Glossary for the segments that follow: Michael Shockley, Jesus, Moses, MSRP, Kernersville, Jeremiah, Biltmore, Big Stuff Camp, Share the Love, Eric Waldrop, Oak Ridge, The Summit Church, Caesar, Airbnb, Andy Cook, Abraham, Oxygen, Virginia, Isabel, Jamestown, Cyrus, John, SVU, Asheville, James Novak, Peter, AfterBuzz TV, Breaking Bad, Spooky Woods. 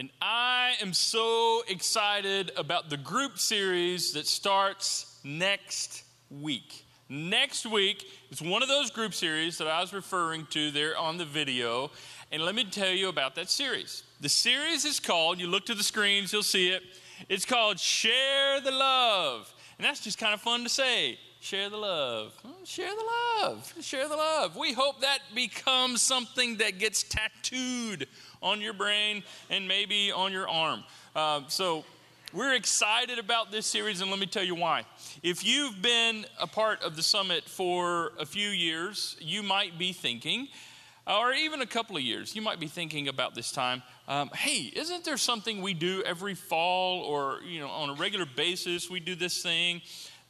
And I am so excited about the group series that starts next week. Next week, it's one of those group series that I was referring to there on the video. And let me tell you about that series. The series is called, you look to the screens, you'll see it. It's called Share the Love. And that's just kind of fun to say. Share the love. Share the love. Share the love. We hope that becomes something that gets tattooed on your brain and maybe on your arm. So we're excited about this series, and let me tell you why. If you've been a part of the Summit for a few years, you might be thinking, or even a couple of years, you might be thinking about this time, hey, isn't there something we do every fall or, you know, on a regular basis? We do this thing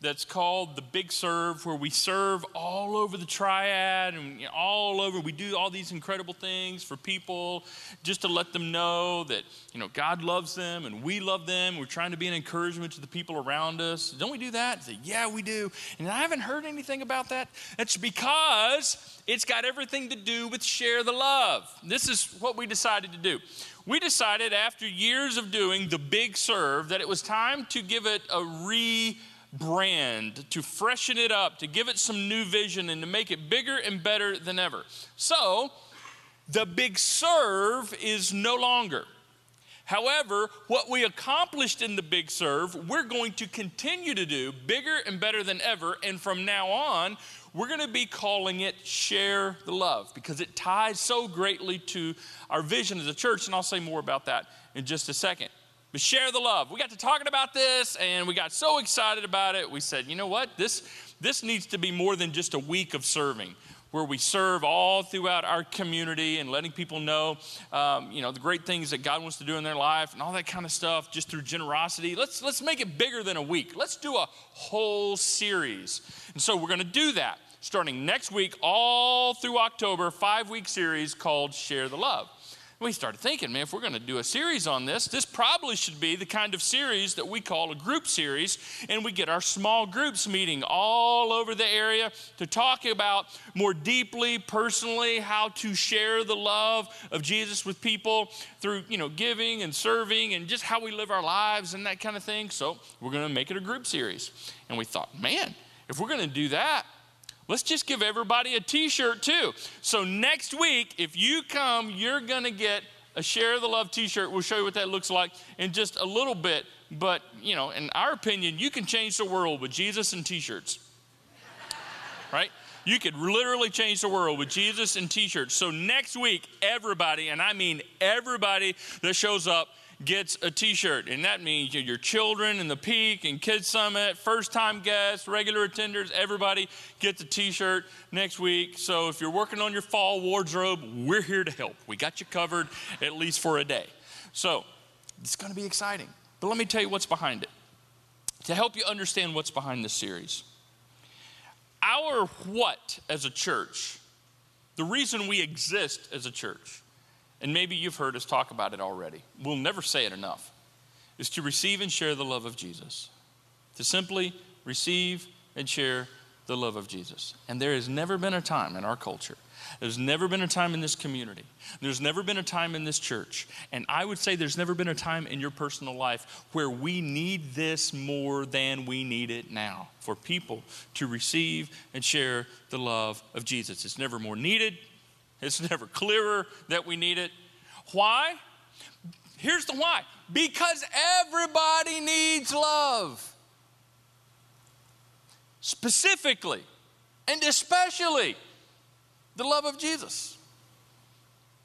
that's called the Big Serve, where we serve all over the Triad and all over. We do all these incredible things for people just to let them know that, you know, God loves them and we love them. We're trying to be an encouragement to the people around us. Don't we do that? I say, yeah, we do. And I haven't heard anything about that. That's because it's got everything to do with Share the Love. This is what we decided to do. We decided after years of doing the Big Serve that it was time to give it a rebrand, to freshen it up, to give it some new vision, and to make it bigger and better than ever. So the Big Serve is no longer. However, what we accomplished in the Big Serve, we're going to continue to do bigger and better than ever. And from now on, we're going to be calling it Share the Love, because it ties so greatly to our vision as a church. And I'll say more about that in just a second. But Share the Love. We got to talking about this, and we got so excited about it. We said, you know what? This needs to be more than just a week of serving, where we serve all throughout our community and letting people know, you know, the great things that God wants to do in their life and all that kind of stuff, just through generosity. Let's make it bigger than a week. Let's do a whole series. And so we're going to do that starting next week, all through October, 5-week series called Share the Love. We started thinking, man, if we're going to do a series on this, this probably should be the kind of series that we call a group series, and we get our small groups meeting all over the area to talk about more deeply, personally, how to share the love of Jesus with people through, you know, giving and serving and just how we live our lives and that kind of thing. So we're going to make it a group series. And we thought, man, if we're going to do that, let's just give everybody a t-shirt too. So next week, if you come, you're going to get a Share the Love t-shirt. We'll show you what that looks like in just a little bit. But, you know, in our opinion, you can change the world with Jesus and t-shirts, right? You could literally change the world with Jesus and t-shirts. So next week, everybody, and I mean everybody that shows up, gets a t-shirt. And that means your children in the Peak and Kids Summit, first-time guests, regular attenders, everybody gets a t-shirt next week. So if you're working on your fall wardrobe, we're here to help. We got you covered, at least for a day. So it's going to be exciting. But let me tell you what's behind it. To help you understand what's behind this series. Our what as a church, the reason we exist as a church, and maybe you've heard us talk about it already, we'll never say it enough, is to receive and share the love of Jesus. To simply receive and share the love of Jesus. And there has never been a time in our culture, there's never been a time in this community, there's never been a time in this church, and I would say there's never been a time in your personal life where we need this more than we need it now, for people to receive and share the love of Jesus. It's never more needed. It's never clearer that we need it. Why? Here's the why. Because everybody needs love. Specifically and especially the love of Jesus.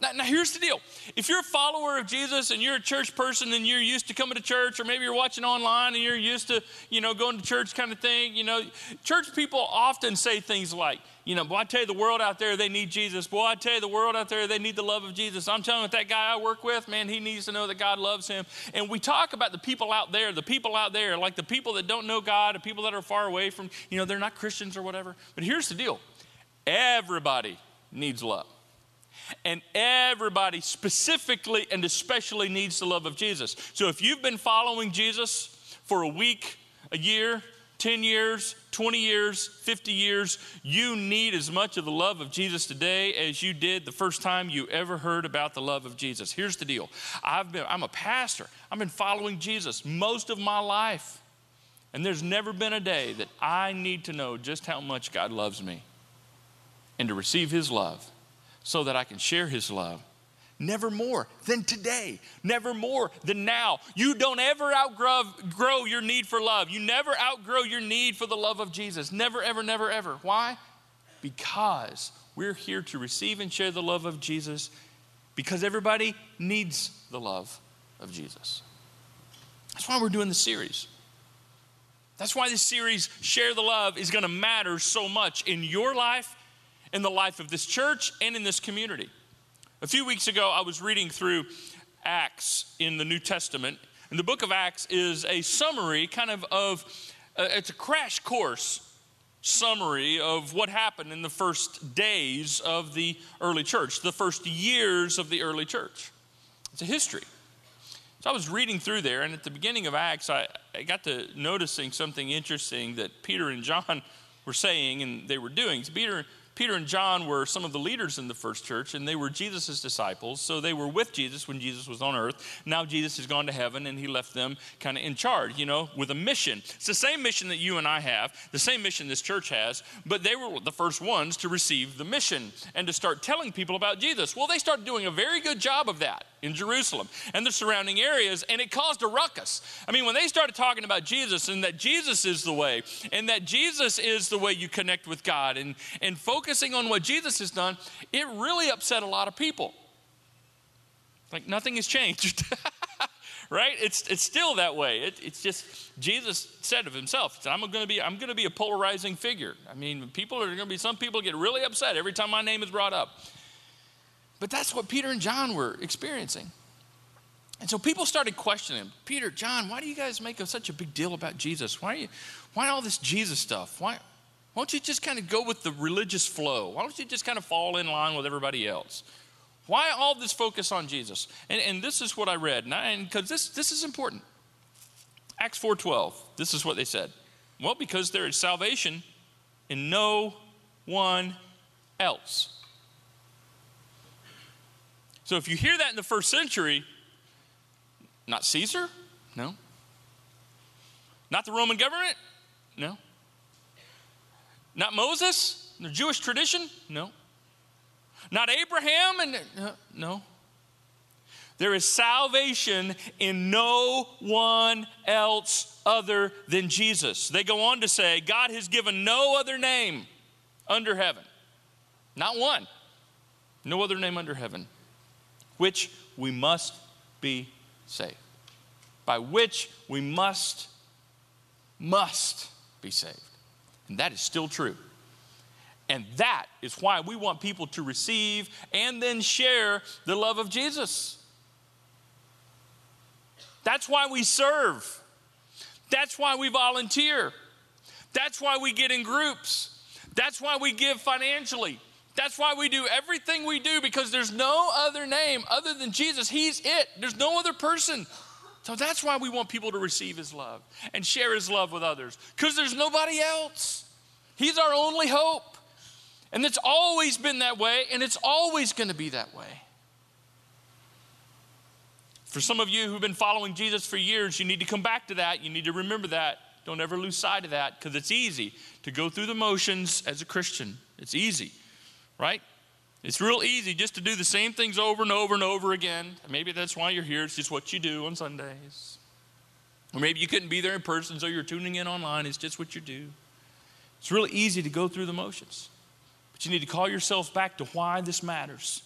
Now here's the deal. If you're a follower of Jesus and you're a church person and you're used to coming to church, or maybe you're watching online and you're used to, you know, going to church kind of thing, you know, church people often say things like, you know, boy, I tell you, the world out there, they need Jesus. Boy, I tell you, the world out there, they need the love of Jesus. I'm telling you, that guy I work with, man, he needs to know that God loves him. And we talk about the people out there, like the people that don't know God, the people that are far away from, you know, they're not Christians or whatever. But here's the deal. Everybody needs love. And everybody specifically and especially needs the love of Jesus. So if you've been following Jesus for a week, a year, 10 years, 20 years, 50 years, you need as much of the love of Jesus today as you did the first time you ever heard about the love of Jesus. Here's the deal. I'm a pastor. I've been following Jesus most of my life. And there's never been a day that I need to know just how much God loves me and to receive his love so that I can share his love. Never more than today. Never more than now. You don't ever outgrow your need for love. You never outgrow your need for the love of Jesus. Never, ever, never, ever. Why? Because we're here to receive and share the love of Jesus because everybody needs the love of Jesus. That's why we're doing this series. That's why this series, Share the Love, is going to matter so much in your life, in the life of this church, and in this community. A few weeks ago, I was reading through Acts in the New Testament. And the book of Acts is a summary, it's a crash course summary of what happened in the first days of the early church, the first years of the early church. It's a history. So I was reading through there, and at the beginning of Acts, I got to noticing something interesting that Peter and John were saying and they were doing. Peter and John were some of the leaders in the first church, and they were Jesus' disciples, so they were with Jesus when Jesus was on earth. Now Jesus has gone to heaven, and he left them kind of in charge, with a mission. It's the same mission that you and I have, the same mission this church has, but they were the first ones to receive the mission and to start telling people about Jesus. Well, they started doing a very good job of that in Jerusalem and the surrounding areas, and it caused a ruckus. I mean, when they started talking about Jesus and that Jesus is the way, and that Jesus is the way you connect with God, and focusing on what Jesus has done, it really upset a lot of people. Like nothing has changed, right? It's still that way. It's just Jesus said of himself, I'm going to be a polarizing figure. I mean, some people get really upset every time my name is brought up. But that's what Peter and John were experiencing. And so people started questioning him. Peter, John, why do you guys make such a big deal about Jesus? Why all this Jesus stuff? Why don't you just kind of go with the religious flow? Why don't you just kind of fall in line with everybody else? Why all this focus on Jesus? And this is what I read, because this is important. Acts 4:12, this is what they said. Well, because there is salvation in no one else. So if you hear that in the first century, not Caesar? No. Not the Roman government? No. Not Moses, the Jewish tradition? No. Not Abraham? No. There is salvation in no one else other than Jesus. They go on to say, God has given no other name under heaven. Not one. No other name under heaven. Which we must be saved. By which we must be saved. And that is still true. And that is why we want people to receive and then share the love of Jesus. That's why we serve. That's why we volunteer. That's why we get in groups. That's why we give financially. That's why we do everything we do, because there's no other name other than Jesus. He's it. There's no other person. So that's why we want people to receive his love and share his love with others, because there's nobody else. He's our only hope. And it's always been that way, and it's always going to be that way. For some of you who've been following Jesus for years, you need to come back to that. You need to remember that. Don't ever lose sight of that, because it's easy to go through the motions as a Christian. It's easy, right? It's real easy just to do the same things over and over and over again. Maybe that's why you're here. It's just what you do on Sundays. Or maybe you couldn't be there in person, so you're tuning in online. It's just what you do. It's real easy to go through the motions. But you need to call yourself back to why this matters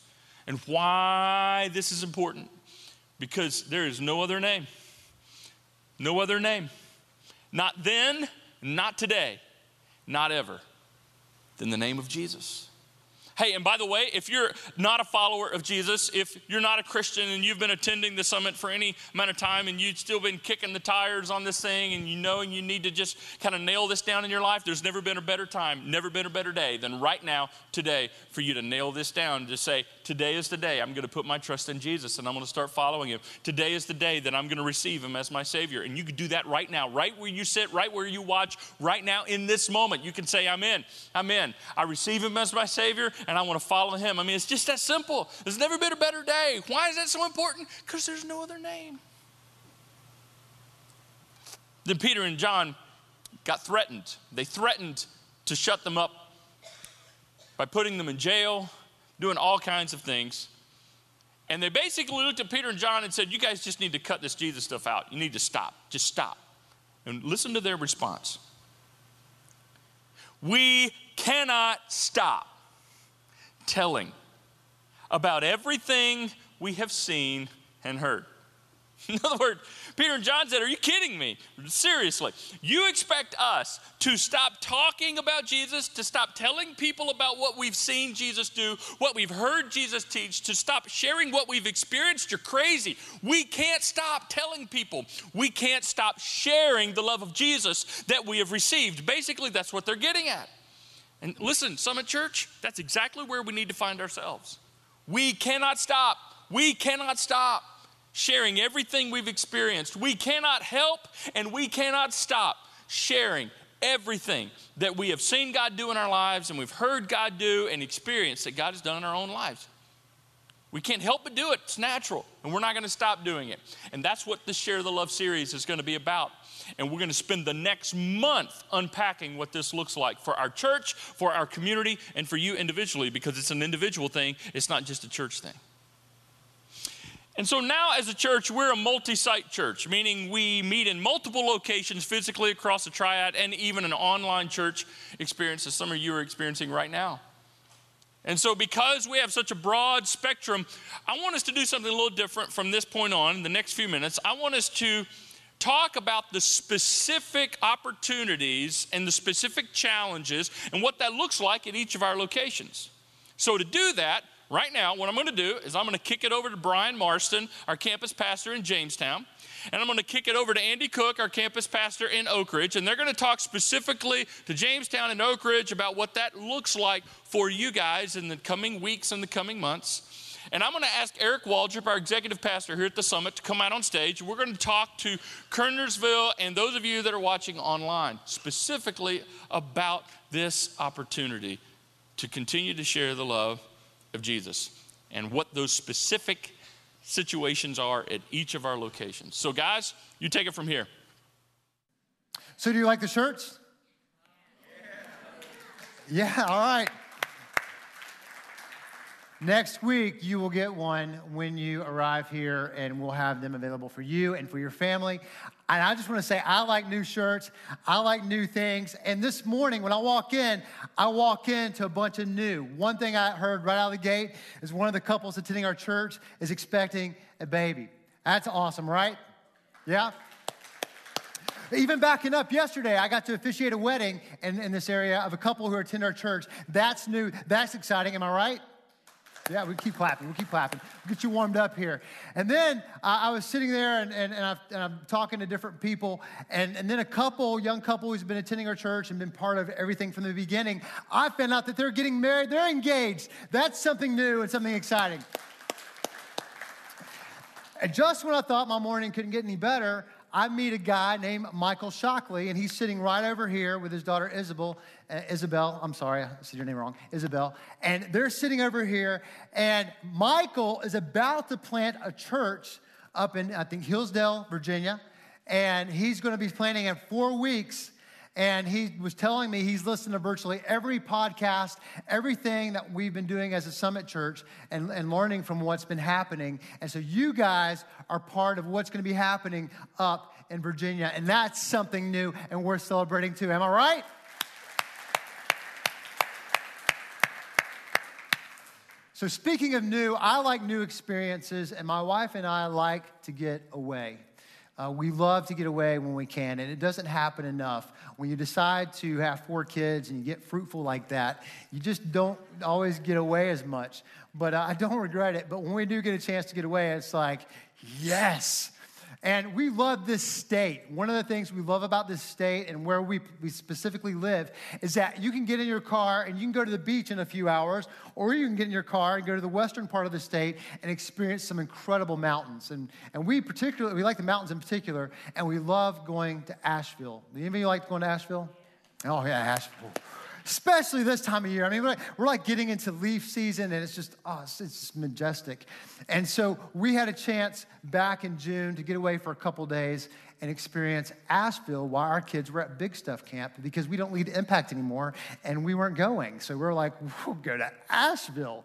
and why this is important. Because there is no other name. No other name. Not then, not today, not ever, than the name of Jesus. Hey, and by the way, if you're not a follower of Jesus, if you're not a Christian and you've been attending the summit for any amount of time and you've still been kicking the tires on this thing and you need to just kind of nail this down in your life, there's never been a better time, never been a better day than right now, today, for you to nail this down. Just say, Today is the day I'm going to put my trust in Jesus and I'm going to start following him. Today is the day that I'm going to receive him as my Savior. And you can do that right now, right where you sit, right where you watch, right now in this moment. You can say, I'm in. I'm in. I receive him as my Savior and I want to follow him. I mean, it's just that simple. There's never been a better day. Why is that so important? Because there's no other name. Then Peter and John got threatened. They threatened to shut them up by putting them in jail, doing all kinds of things. And they basically looked at Peter and John and said, you guys just need to cut this Jesus stuff out. You need to stop. Just stop. And listen to their response. We cannot stop telling about everything we have seen and heard. In other words, Peter and John said, are you kidding me? Seriously, you expect us to stop talking about Jesus, to stop telling people about what we've seen Jesus do, what we've heard Jesus teach, to stop sharing what we've experienced? You're crazy. We can't stop telling people. We can't stop sharing the love of Jesus that we have received. Basically, that's what they're getting at. And listen, Summit Church, that's exactly where we need to find ourselves. We cannot stop. We cannot stop sharing everything we've experienced. We cannot help and we cannot stop sharing everything that we have seen God do in our lives and we've heard God do and experienced that God has done in our own lives. We can't help but do it. It's natural. And we're not going to stop doing it. And that's what the Share the Love series is going to be about. And we're going to spend the next month unpacking what this looks like for our church, for our community, and for you individually, because it's an individual thing. It's not just a church thing. And so now as a church, we're a multi-site church, meaning we meet in multiple locations physically across the triad and even an online church experience that some of you are experiencing right now. And so because we have such a broad spectrum, I want us to do something a little different from this point on in the next few minutes. I want us to talk about the specific opportunities and the specific challenges and what that looks like at each of our locations. So to do that, right now, what I'm going to do is I'm going to kick it over to Brian Marston, our campus pastor in Jamestown, and I'm going to kick it over to Andy Cook, our campus pastor in Oak Ridge, and they're going to talk specifically to Jamestown and Oak Ridge about what that looks like for you guys in the coming weeks and the coming months. And I'm going to ask Eric Waldrop, our executive pastor here at the Summit, to come out on stage. We're going to talk to Kernersville and those of you that are watching online specifically about this opportunity to continue to share the love of Jesus and what those specific situations are at each of our locations. So guys, you take it from here. So do you like the shirts? Yeah, all right. Next week, you will get one when you arrive here, and we'll have them available for you and for your family. And I just want to say, I like new shirts. I like new things. And this morning, when I walk into a bunch of new. One thing I heard right out of the gate is one of the couples attending our church is expecting a baby. That's awesome, right? Yeah. Even backing up yesterday, I got to officiate a wedding in this area of a couple who attend our church. That's new. That's exciting. Am I right? Yeah, we keep clapping. We'll keep clapping. We'll get you warmed up here. And then I was sitting there and I'm talking to different people. And then a couple, young couple who's been attending our church and been part of everything from the beginning, I found out that they're getting married. They're engaged. That's something new and something exciting. And just when I thought my morning couldn't get any better, I meet a guy named Michael Shockley, and he's sitting right over here with his daughter Isabel, I'm sorry, I said your name wrong, Isabel, and they're sitting over here, and Michael is about to plant a church up in, I think, Hillsdale, Virginia, and he's going to be planting in 4 weeks. And he was telling me he's listened to virtually every podcast, everything that we've been doing as a Summit Church and learning from what's been happening. And so you guys are part of what's going to be happening up in Virginia. And that's something new and worth celebrating too. Am I right? So speaking of new, I like new experiences, and my wife and I like to get away. We love to get away when we can, and it doesn't happen enough. When you decide to have 4 kids and you get fruitful like that, you just don't always get away as much. But I don't regret it. But when we do get a chance to get away, it's like, yes. And we love this state. One of the things we love about this state and where we specifically live is that you can get in your car and you can go to the beach in a few hours, or you can get in your car and go to the western part of the state and experience some incredible mountains. And we like the mountains in particular, and we love going to Asheville. Anybody like going to Asheville? Oh, yeah, Asheville. Especially this time of year. I mean, we're like getting into leaf season, and it's just majestic. And so we had a chance back in June to get away for a couple days and experience Asheville while our kids were at Big Stuff Camp, because we don't lead Impact anymore, and we weren't going. So we're like, we'll go to Asheville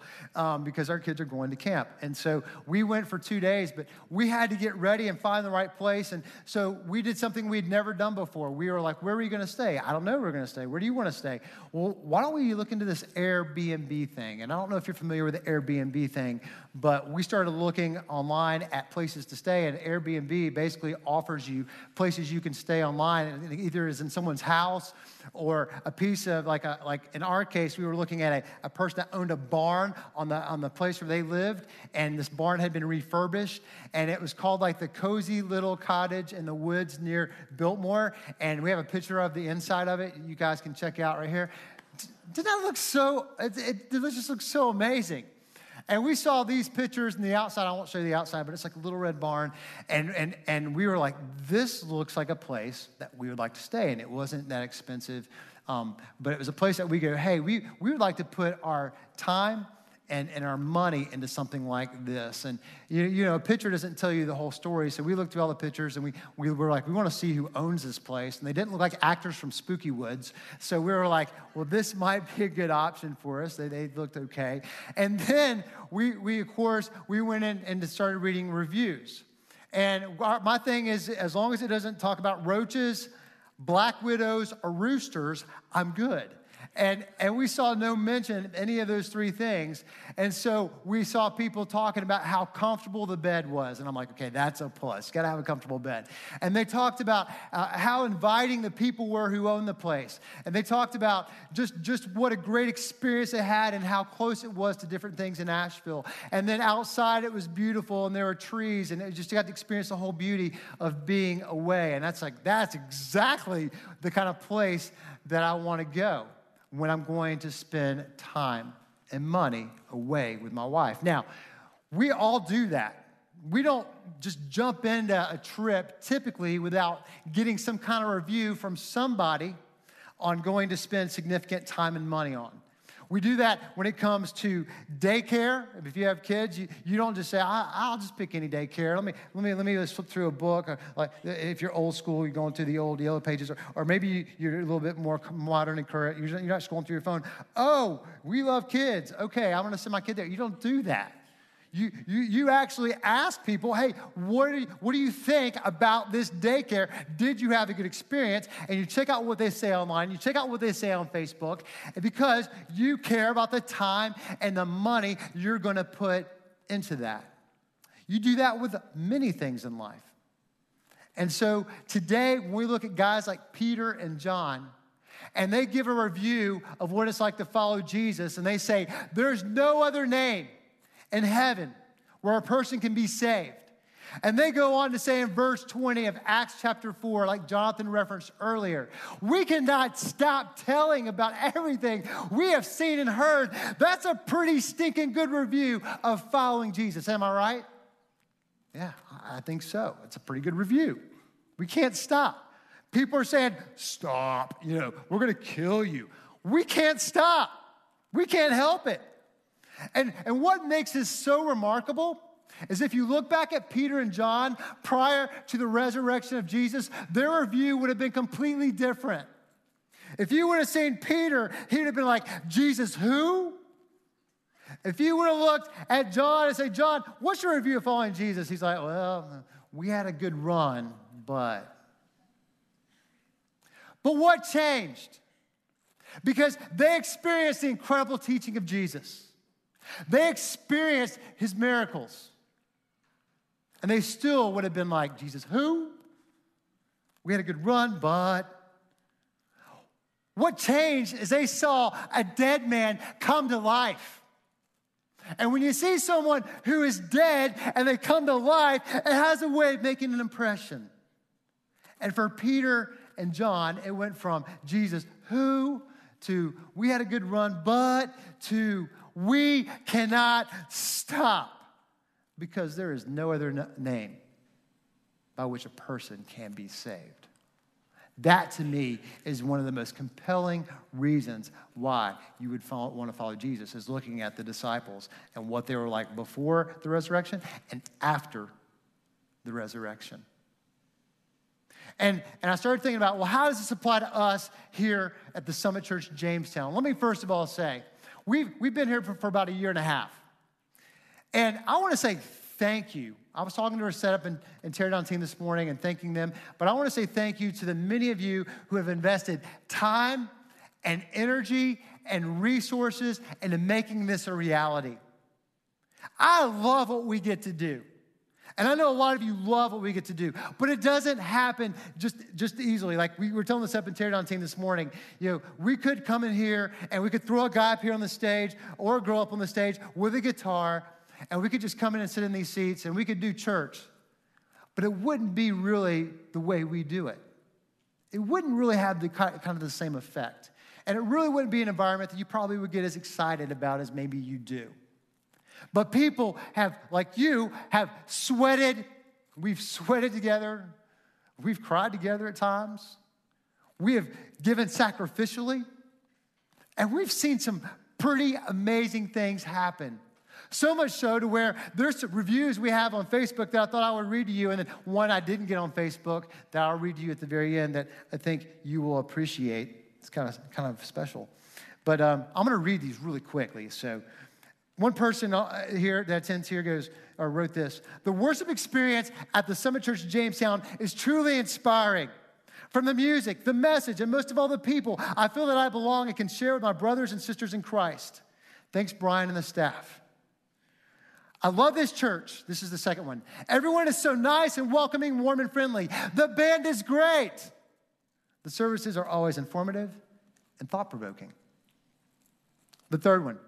because our kids are going to camp. And so we went for 2 days, but we had to get ready and find the right place. And so we did something we'd never done before. We were like, where are we going to stay? I don't know where we're going to stay. Where do you want to stay? Well, why don't we look into this Airbnb thing? And I don't know if you're familiar with the Airbnb thing, but we started looking online at places to stay, and Airbnb basically offers you places you can stay online, and it either is in someone's house or a piece of like in our case, we were looking at a person that owned a barn on the place where they lived, and this barn had been refurbished, and it was called like the Cozy Little Cottage in the Woods near Biltmore, and we have a picture of the inside of it. You guys can check out right here. Did that look so? It just looks so amazing. And we saw these pictures in the outside. I won't show you the outside, but it's like a little red barn. And we were like, this looks like a place that we would like to stay. And it wasn't that expensive, but it was a place that we go, hey, we would like to put our time and our money into something like this. And, you know, a picture doesn't tell you the whole story. So we looked through all the pictures, and we were like, we want to see who owns this place. And they didn't look like actors from Spooky Woods. So we were like, well, this might be a good option for us. They looked okay. And then we, of course, went in and started reading reviews. And my thing is, as long as it doesn't talk about roaches, black widows, or roosters, I'm good. And we saw no mention of any of those three things. And so we saw people talking about how comfortable the bed was. And I'm like, okay, that's a plus. Got to have a comfortable bed. And they talked about how inviting the people were who owned the place. And they talked about just what a great experience they had and how close it was to different things in Asheville. And then outside it was beautiful, and there were trees, and it just got to experience the whole beauty of being away. And that's exactly the kind of place that I want to go when I'm going to spend time and money away with my wife. Now, we all do that. We don't just jump into a trip typically without getting some kind of review from somebody on going to spend significant time and money on. We do that when it comes to daycare. If you have kids, you don't just say, I'll just pick any daycare. Let me just flip through a book. Or like if you're old school, you're going through the old yellow pages, or maybe you're a little bit more modern and current. You're not scrolling through your phone. Oh, we love kids. Okay, I'm going to send my kid there. You don't do that. You actually ask people, hey, what do you think about this daycare? Did you have a good experience? And you check out what they say online. You check out what they say on Facebook, because you care about the time and the money you're going to put into that. You do that with many things in life. And so today, when we look at guys like Peter and John, and they give a review of what it's like to follow Jesus, and they say, there's no other name in heaven where a person can be saved. And they go on to say in verse 20 of Acts chapter 4, like Jonathan referenced earlier, we cannot stop telling about everything we have seen and heard. That's a pretty stinking good review of following Jesus. Am I right? Yeah, I think so. It's a pretty good review. We can't stop. People are saying, stop, you know, we're going to kill you. We can't stop. We can't help it. And what makes this so remarkable is if you look back at Peter and John prior to the resurrection of Jesus, their review would have been completely different. If you would have seen Peter, he would have been like, Jesus who? If you would have looked at John and say, John, what's your review of following Jesus? He's like, well, we had a good run, but. But what changed? Because they experienced the incredible teaching of Jesus. They experienced his miracles. And they still would have been like, Jesus, who? We had a good run, but. What changed is they saw a dead man come to life. And when you see someone who is dead and they come to life, it has a way of making an impression. And for Peter and John, it went from Jesus, who, to we had a good run, but to we cannot stop because there is no other name by which a person can be saved. That, to me, is one of the most compelling reasons why you would want to follow Jesus, is looking at the disciples and what they were like before the resurrection and after the resurrection. And I started thinking about, well, how does this apply to us here at the Summit Church Jamestown? Let me first of all say, we've been here for about a year and a half. And I want to say thank you. I was talking to our setup and teardown team this morning and thanking them. But I want to say thank you to the many of you who have invested time and energy and resources into making this a reality. I love what we get to do. And I know a lot of you love what we get to do, but it doesn't happen just easily. Like we were telling the Step and Teardown team this morning, you know, we could come in here and we could throw a guy up here on the stage or a girl up on the stage with a guitar, and we could just come in and sit in these seats and we could do church. But it wouldn't be really the way we do it. It wouldn't really have the kind of the same effect. And it really wouldn't be an environment that you probably would get as excited about as maybe you do. But people have, like you, have sweated. We've sweated together. We've cried together at times. We have given sacrificially. And we've seen some pretty amazing things happen. So much so to where there's some reviews we have on Facebook that I thought I would read to you, and then one I didn't get on Facebook that I'll read to you at the very end that I think you will appreciate. It's kind of special. But I'm going to read these really quickly, so... One person here that attends here goes, or wrote this: the worship experience at the Summit Church Jamestown is truly inspiring. From the music, the message, and most of all the people, I feel that I belong and can share with my brothers and sisters in Christ. Thanks, Brian and the staff. I love this church. This is the second one. Everyone is so nice and welcoming, warm and friendly. The band is great. The services are always informative and thought-provoking. The third one: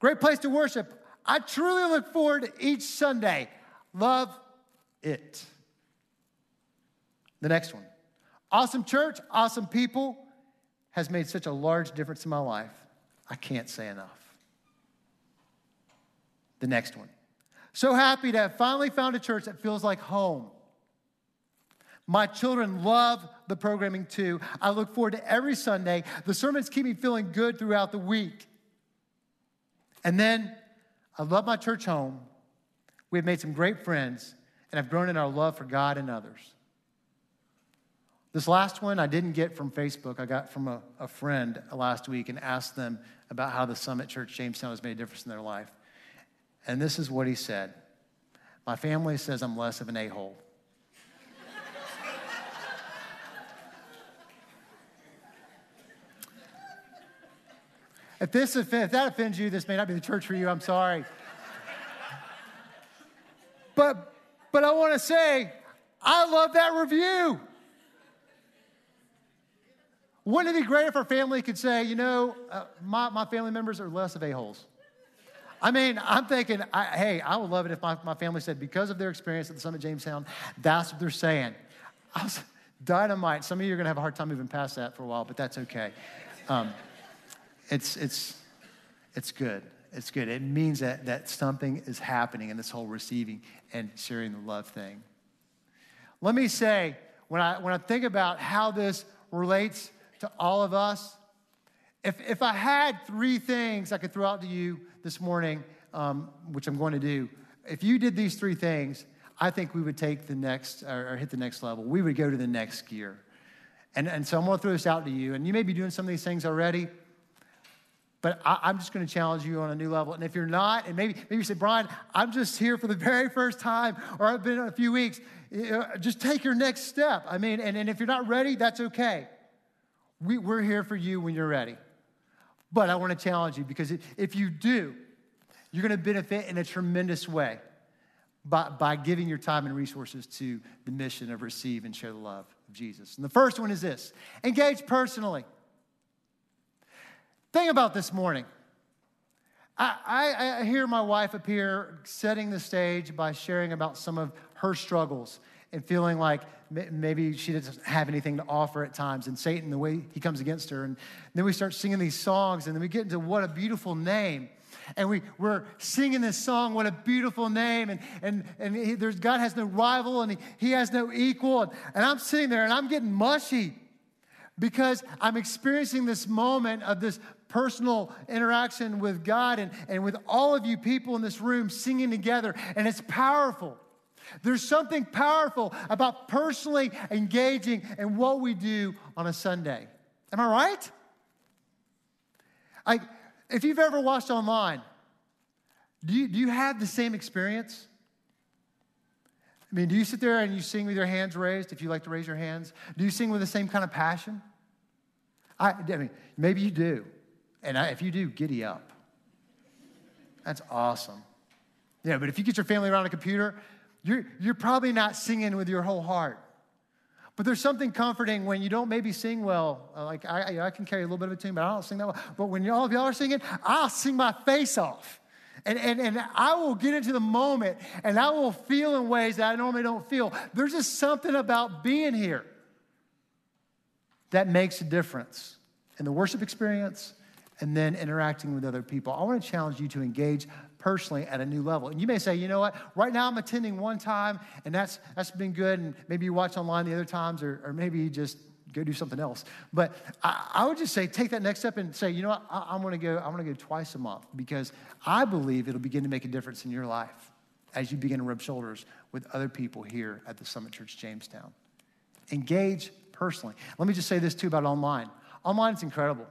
great place to worship. I truly look forward to each Sunday. Love it. The next one: awesome church, awesome people, has made such a large difference in my life. I can't say enough. The next one: so happy to have finally found a church that feels like home. My children love the programming too. I look forward to every Sunday. The sermons keep me feeling good throughout the week. And then, I love my church home. We've made some great friends, and I've grown in our love for God and others. This last one I didn't get from Facebook. I got from a friend last week and asked them about how the Summit Church Jamestown has made a difference in their life. And this is what he said: my family says I'm less of an a-hole. If that offends you, this may not be the church for you. I'm sorry. But I want to say, I love that review. Wouldn't it be great if our family could say, you know, my family members are less of a-holes? I mean, I'm thinking, I would love it if my family said, because of their experience at the Summit Jamestown, that's what they're saying. I was dynamite. Some of you are going to have a hard time moving past that for a while, but that's okay. It's good. It's good. It means that something is happening in this whole receiving and sharing the love thing. Let me say, when I think about how this relates to all of us, if I had three things I could throw out to you this morning, which I'm going to do, if you did these three things, I think we would take the next or hit the next level. We would go to the next gear. And so I'm going to throw this out to you. And you may be doing some of these things already. But I'm just going to challenge you on a new level. And if you're not, and maybe you say, Brian, I'm just here for the very first time, or I've been in a few weeks, just take your next step. I mean, and if you're not ready, that's okay. We're here for you when you're ready. But I want to challenge you, because if you do, you're going to benefit in a tremendous way by giving your time and resources to the mission of receive and share the love of Jesus. And the first one is this: engage personally. Think about this morning. I hear my wife up here setting the stage by sharing about some of her struggles and feeling like maybe she doesn't have anything to offer at times, and Satan, the way he comes against her. And then we start singing these songs, and then we get into What a Beautiful Name. And we're singing this song, What a Beautiful Name, and God has no rival, and he has no equal. And I'm sitting there, and I'm getting mushy because I'm experiencing this moment of this personal interaction with God and with all of you people in this room singing together, and it's powerful. There's something powerful about personally engaging in what we do on a Sunday. Am I right? If you've ever watched online, do you have the same experience? I mean, do you sit there and you sing with your hands raised, if you like to raise your hands? Do you sing with the same kind of passion? I mean, maybe you do. And if you do, giddy up. That's awesome. Yeah, but if you get your family around a computer, you're probably not singing with your whole heart. But there's something comforting when you don't maybe sing well. Like, I can carry a little bit of a tune, but I don't sing that well. But when all of y'all are singing, I'll sing my face off. And I will get into the moment, and I will feel in ways that I normally don't feel. There's just something about being here that makes a difference in the worship experience and then interacting with other people. I want to challenge you to engage personally at a new level. And you may say, you know what, right now I'm attending one time, and that's been good, and maybe you watch online the other times, or maybe you just go do something else. But I would just say, take that next step and say, you know what, I'm going to go twice a month, because I believe it'll begin to make a difference in your life as you begin to rub shoulders with other people here at the Summit Church Jamestown. Engage personally. Let me just say this too about online. Online, it's incredible.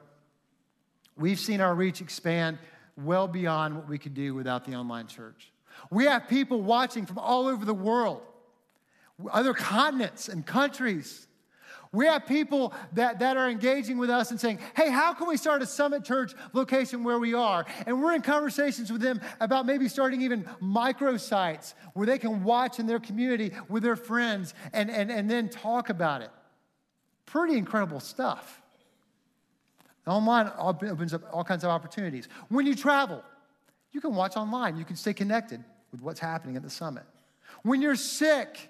We've seen our reach expand well beyond what we could do without the online church. We have people watching from all over the world, other continents and countries. We have people that are engaging with us and saying, hey, how can we start a Summit Church location where we are? And we're in conversations with them about maybe starting even microsites where they can watch in their community with their friends and then talk about it. Pretty incredible stuff. Online opens up all kinds of opportunities. When you travel, you can watch online. You can stay connected with what's happening at the Summit. When you're sick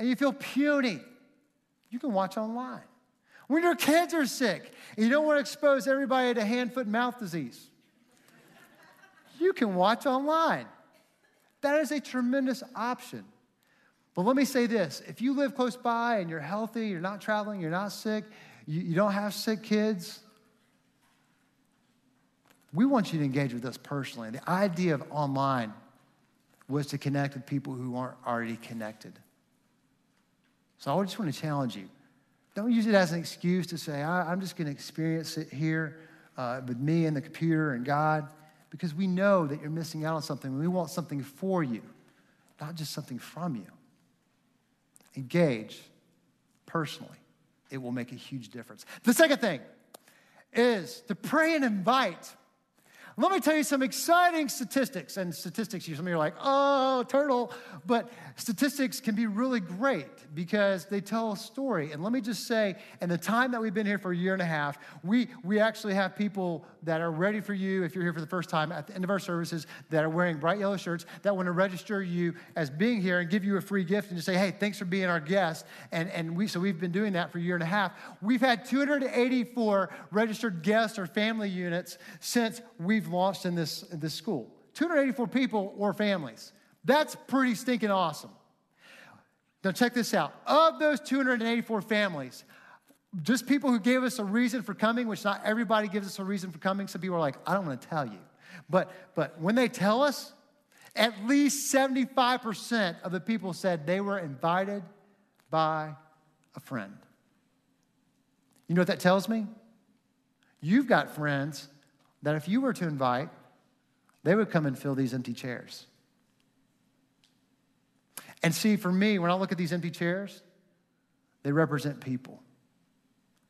and you feel puny, you can watch online. When your kids are sick and you don't want to expose everybody to hand, foot, and mouth disease, you can watch online. That is a tremendous option. But let me say this. If you live close by and you're healthy, you're not traveling, you're not sick, you don't have sick kids, we want you to engage with us personally. The idea of online was to connect with people who aren't already connected. So I just want to challenge you. Don't use it as an excuse to say, I'm just going to experience it here with me and the computer and God, because we know that you're missing out on something, and we want something for you, not just something from you. Engage personally. It will make a huge difference. The second thing is to pray and invite. Let me tell you some exciting statistics. And statistics, some of you are like, oh, turtle. But statistics can be really great because they tell a story. And let me just say, in the time that we've been here for a year and a half, we actually have people that are ready for you, if you're here for the first time, at the end of our services, that are wearing bright yellow shirts, that want to register you as being here and give you a free gift and just say, hey, thanks for being our guest. So we've been doing that for a year and a half. We've had 284 registered guests or family units since we've launched in this school. 284 people or families. That's pretty stinking awesome. Now check this out. Of those 284 families, just people who gave us a reason for coming, which not everybody gives us a reason for coming. Some people are like, I don't want to tell you. But when they tell us, at least 75% of the people said they were invited by a friend. You know what that tells me? You've got friends that if you were to invite, they would come and fill these empty chairs. And see, for me, when I look at these empty chairs, they represent people.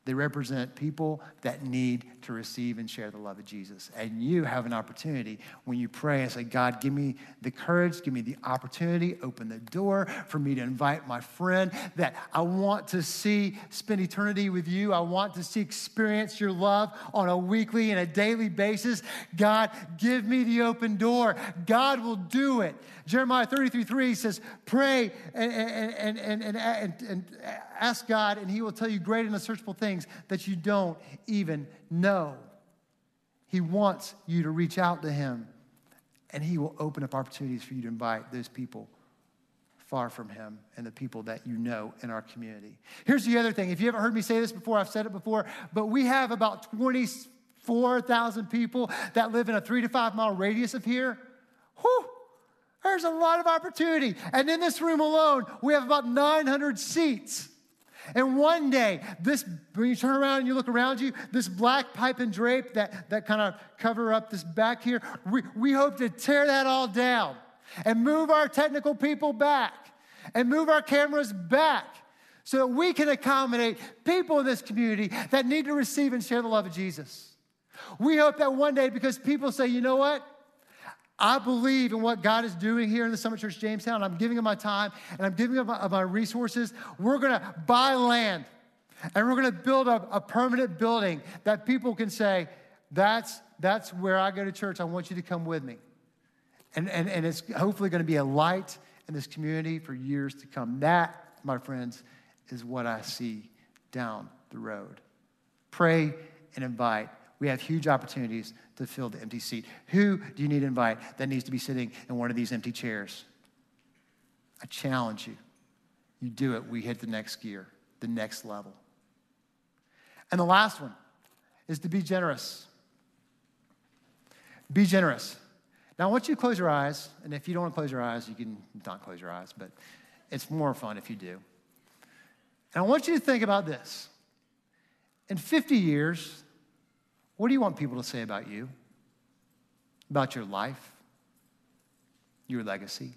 They represent people that need to receive and share the love of Jesus. And you have an opportunity when you pray and say, God, give me the courage, give me the opportunity, open the door for me to invite my friend that I want to see spend eternity with you. I want to see experience your love on a weekly and a daily basis. God, give me the open door. God will do it. Jeremiah 33:3 says, pray and ask God, and he will tell you great and unsearchable things that you don't even know. He wants you to reach out to him, and he will open up opportunities for you to invite those people far from him and the people that you know in our community. Here's the other thing. If you haven't heard me say this before, I've said it before, but we have about 24,000 people that live in a 3 to 5 mile radius of here. Whew! There's a lot of opportunity. And in this room alone, we have about 900 seats. And one day, when you turn around and you look around you, this black pipe and drape that kind of cover up this back here, we hope to tear that all down and move our technical people back and move our cameras back so that we can accommodate people in this community that need to receive and share the love of Jesus. We hope that one day, because people say, you know what? I believe in what God is doing here in the Summit Church Jamestown. I'm giving of my time, and I'm giving of my resources. We're going to buy land, and we're going to build a permanent building that people can say, that's where I go to church. I want you to come with me. And it's hopefully going to be a light in this community for years to come. That, my friends, is what I see down the road. Pray and invite. We have huge opportunities to fill the empty seat. Who do you need to invite that needs to be sitting in one of these empty chairs? I challenge you. You do it, we hit the next gear, the next level. And the last one is to be generous. Be generous. Now, I want you to close your eyes, and if you don't want to close your eyes, you can not close your eyes, but it's more fun if you do. And I want you to think about this. In 50 years, what do you want people to say about you, about your life, your legacy?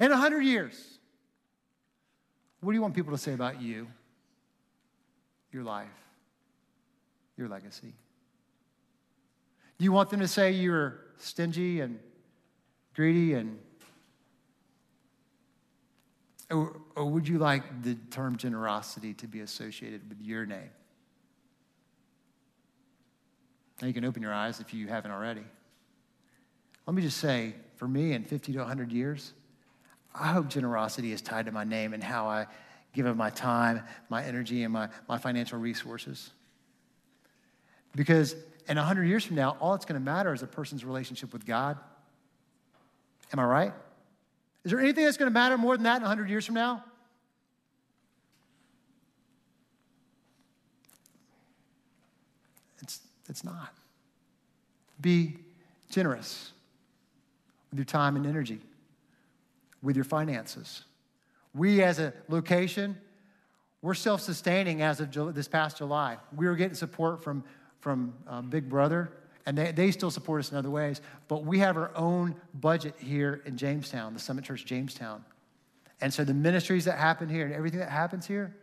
In 100 years, what do you want people to say about you, your life, your legacy? Do you want them to say you were stingy and greedy, or would you like the term generosity to be associated with your name? Now, you can open your eyes if you haven't already. Let me just say, for me, in 50 to 100 years, I hope generosity is tied to my name and how I give of my time, my energy, and my financial resources. Because in 100 years from now, all it's going to matter is a person's relationship with God. Am I right? Is there anything that's going to matter more than that in 100 years from now? It's not. Be generous with your time and energy, with your finances. We as a location, we're self-sustaining as of this past July. We were getting support from Big Brother, and they still support us in other ways, but we have our own budget here in Jamestown, the Summit Church Jamestown. And so the ministries that happen here and everything that happens here,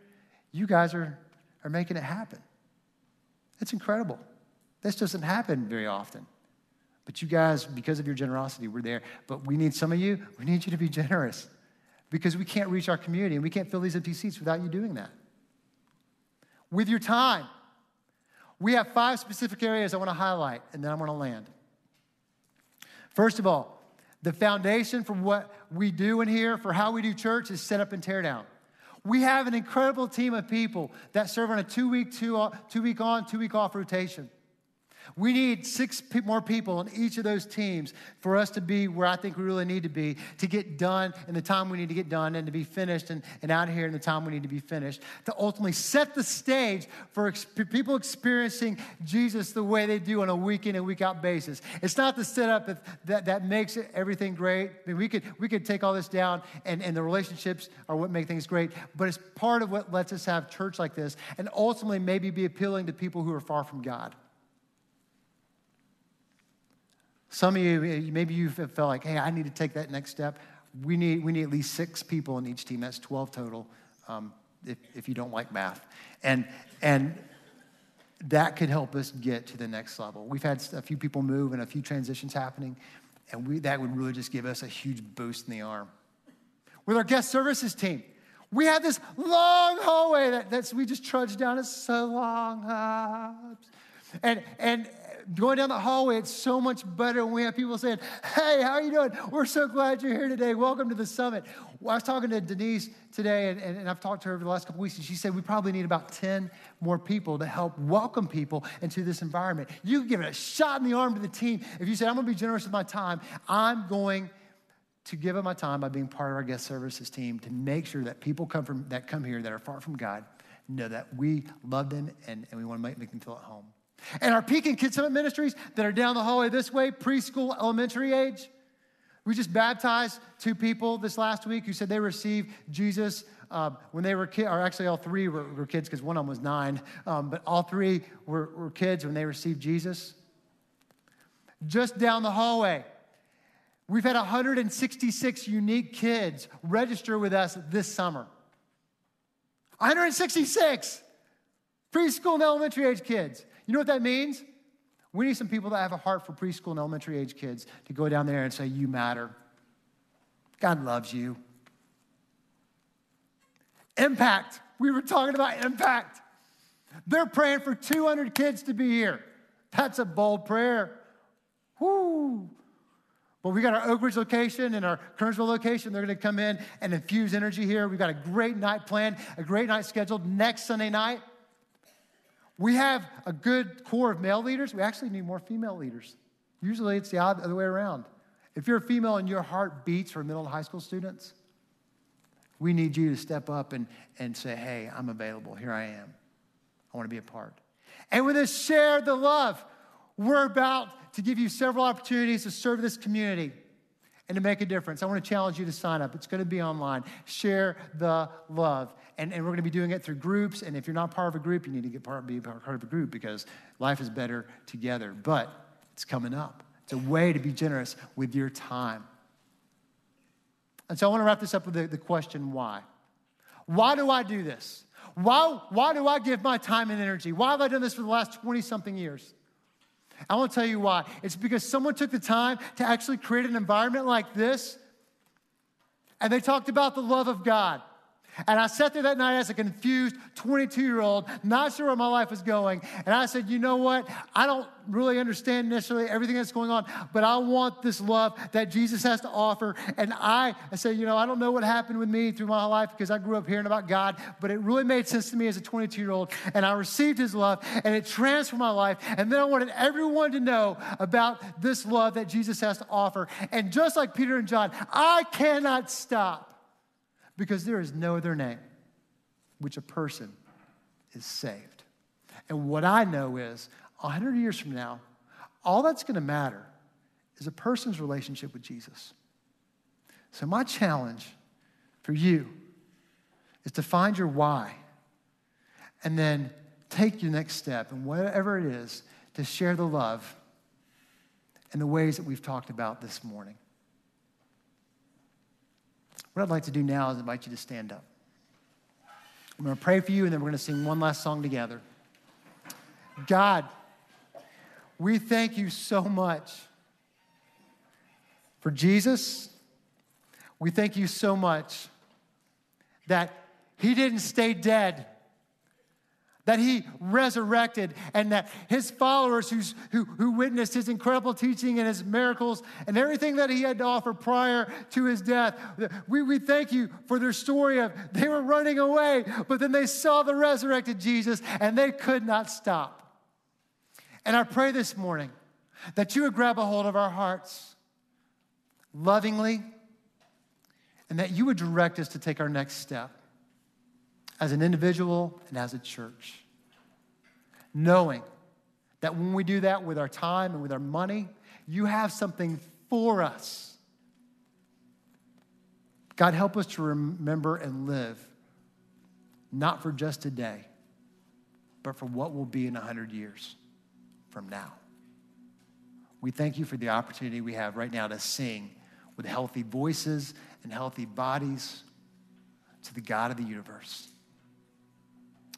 you guys are making it happen. It's incredible. This doesn't happen very often. But you guys, because of your generosity, we're there. But we need some of you. We need you to be generous because we can't reach our community and we can't fill these empty seats without you doing that. With your time, we have 5 specific areas I want to highlight, and then I'm going to land. First of all, the foundation for what we do in here, for how we do church, is set up and tear down. We have an incredible team of people that serve on a 2-week on, 2-week off rotation. We need 6 more people on each of those teams for us to be where I think we really need to be, to get done in the time we need to get done and to be finished and out of here in the time we need to be finished, to ultimately set the stage for people experiencing Jesus the way they do on a week in and week out basis. It's not the setup that makes everything great. I mean, we could take all this down and the relationships are what make things great, but it's part of what lets us have church like this and ultimately maybe be appealing to people who are far from God. Some of you, maybe you felt like, hey, I need to take that next step. We need at least 6 people in each team. That's 12 total if you don't like math. And that could help us get to the next level. We've had a few people move and a few transitions happening, and that would really just give us a huge boost in the arm. With our guest services team, we have this long hallway that we just trudge down. It's so long. And going down the hallway, it's so much better when we have people saying, hey, how are you doing? We're so glad you're here today. Welcome to the summit. Well, I was talking to Denise today, and I've talked to her over the last couple weeks, and she said we probably need about 10 more people to help welcome people into this environment. You can give it a shot in the arm to the team. If you say, I'm going to be generous with my time, I'm going to give up my time by being part of our guest services team to make sure that people come here that are far from God know that we love them and we want to make them feel at home. And our Peak and Kid Summit ministries that are down the hallway this way, preschool, elementary age. We just baptized 2 people this last week who said they received Jesus when they were kids, or actually all 3 were kids because one of them was 9, but all 3 were kids when they received Jesus. Just down the hallway, we've had 166 unique kids register with us this summer. 166 preschool and elementary age kids. You know what that means? We need some people that have a heart for preschool and elementary age kids to go down there and say, you matter. God loves you. Impact. We were talking about impact. They're praying for 200 kids to be here. That's a bold prayer. Woo! But we got our Oak Ridge location and our Kernersville location. They're going to come in and infuse energy here. We've got a great night planned, a great night scheduled next Sunday night. We have a good core of male leaders. We actually need more female leaders. Usually it's the other way around. If you're a female and your heart beats for middle and high school students, we need you to step up and say, hey, I'm available. Here I am. I want to be a part. And with this Share the Love, we're about to give you several opportunities to serve this community and to make a difference. I want to challenge you to sign up. It's going to be online. Share the Love. And we're going to be doing it through groups. And if you're not part of a group, you need to be part of a group because life is better together. But it's coming up. It's a way to be generous with your time. And so I want to wrap this up with the question, why? Why do I do this? Why do I give my time and energy? Why have I done this for the last 20-something years? I want to tell you why. It's because someone took the time to actually create an environment like this, and they talked about the love of God. And I sat there that night as a confused 22-year-old, not sure where my life was going, and I said, you know what? I don't really understand necessarily everything that's going on, but I want this love that Jesus has to offer. And I said, you know, I don't know what happened with me through my life because I grew up hearing about God, but it really made sense to me as a 22-year-old, and I received his love, and it transformed my life. And then I wanted everyone to know about this love that Jesus has to offer. And just like Peter and John, I cannot stop. Because there is no other name which a person is saved. And what I know is 100 years from now, all that's going to matter is a person's relationship with Jesus. So my challenge for you is to find your why and then take your next step and whatever it is to share the love in the ways that we've talked about this morning. What I'd like to do now is invite you to stand up. I'm going to pray for you, and then we're going to sing one last song together. God, we thank you so much for Jesus. We thank you so much that he didn't stay dead, that he resurrected, and that his followers who witnessed his incredible teaching and his miracles and everything that he had to offer prior to his death, we thank you for their story of they were running away, but then they saw the resurrected Jesus, and they could not stop. And I pray this morning that you would grab a hold of our hearts lovingly and that you would direct us to take our next step as an individual and as a church, knowing that when we do that with our time and with our money, you have something for us. God, help us to remember and live, not for just today, but for what will be in 100 years from now. We thank you for the opportunity we have right now to sing with healthy voices and healthy bodies to the God of the universe.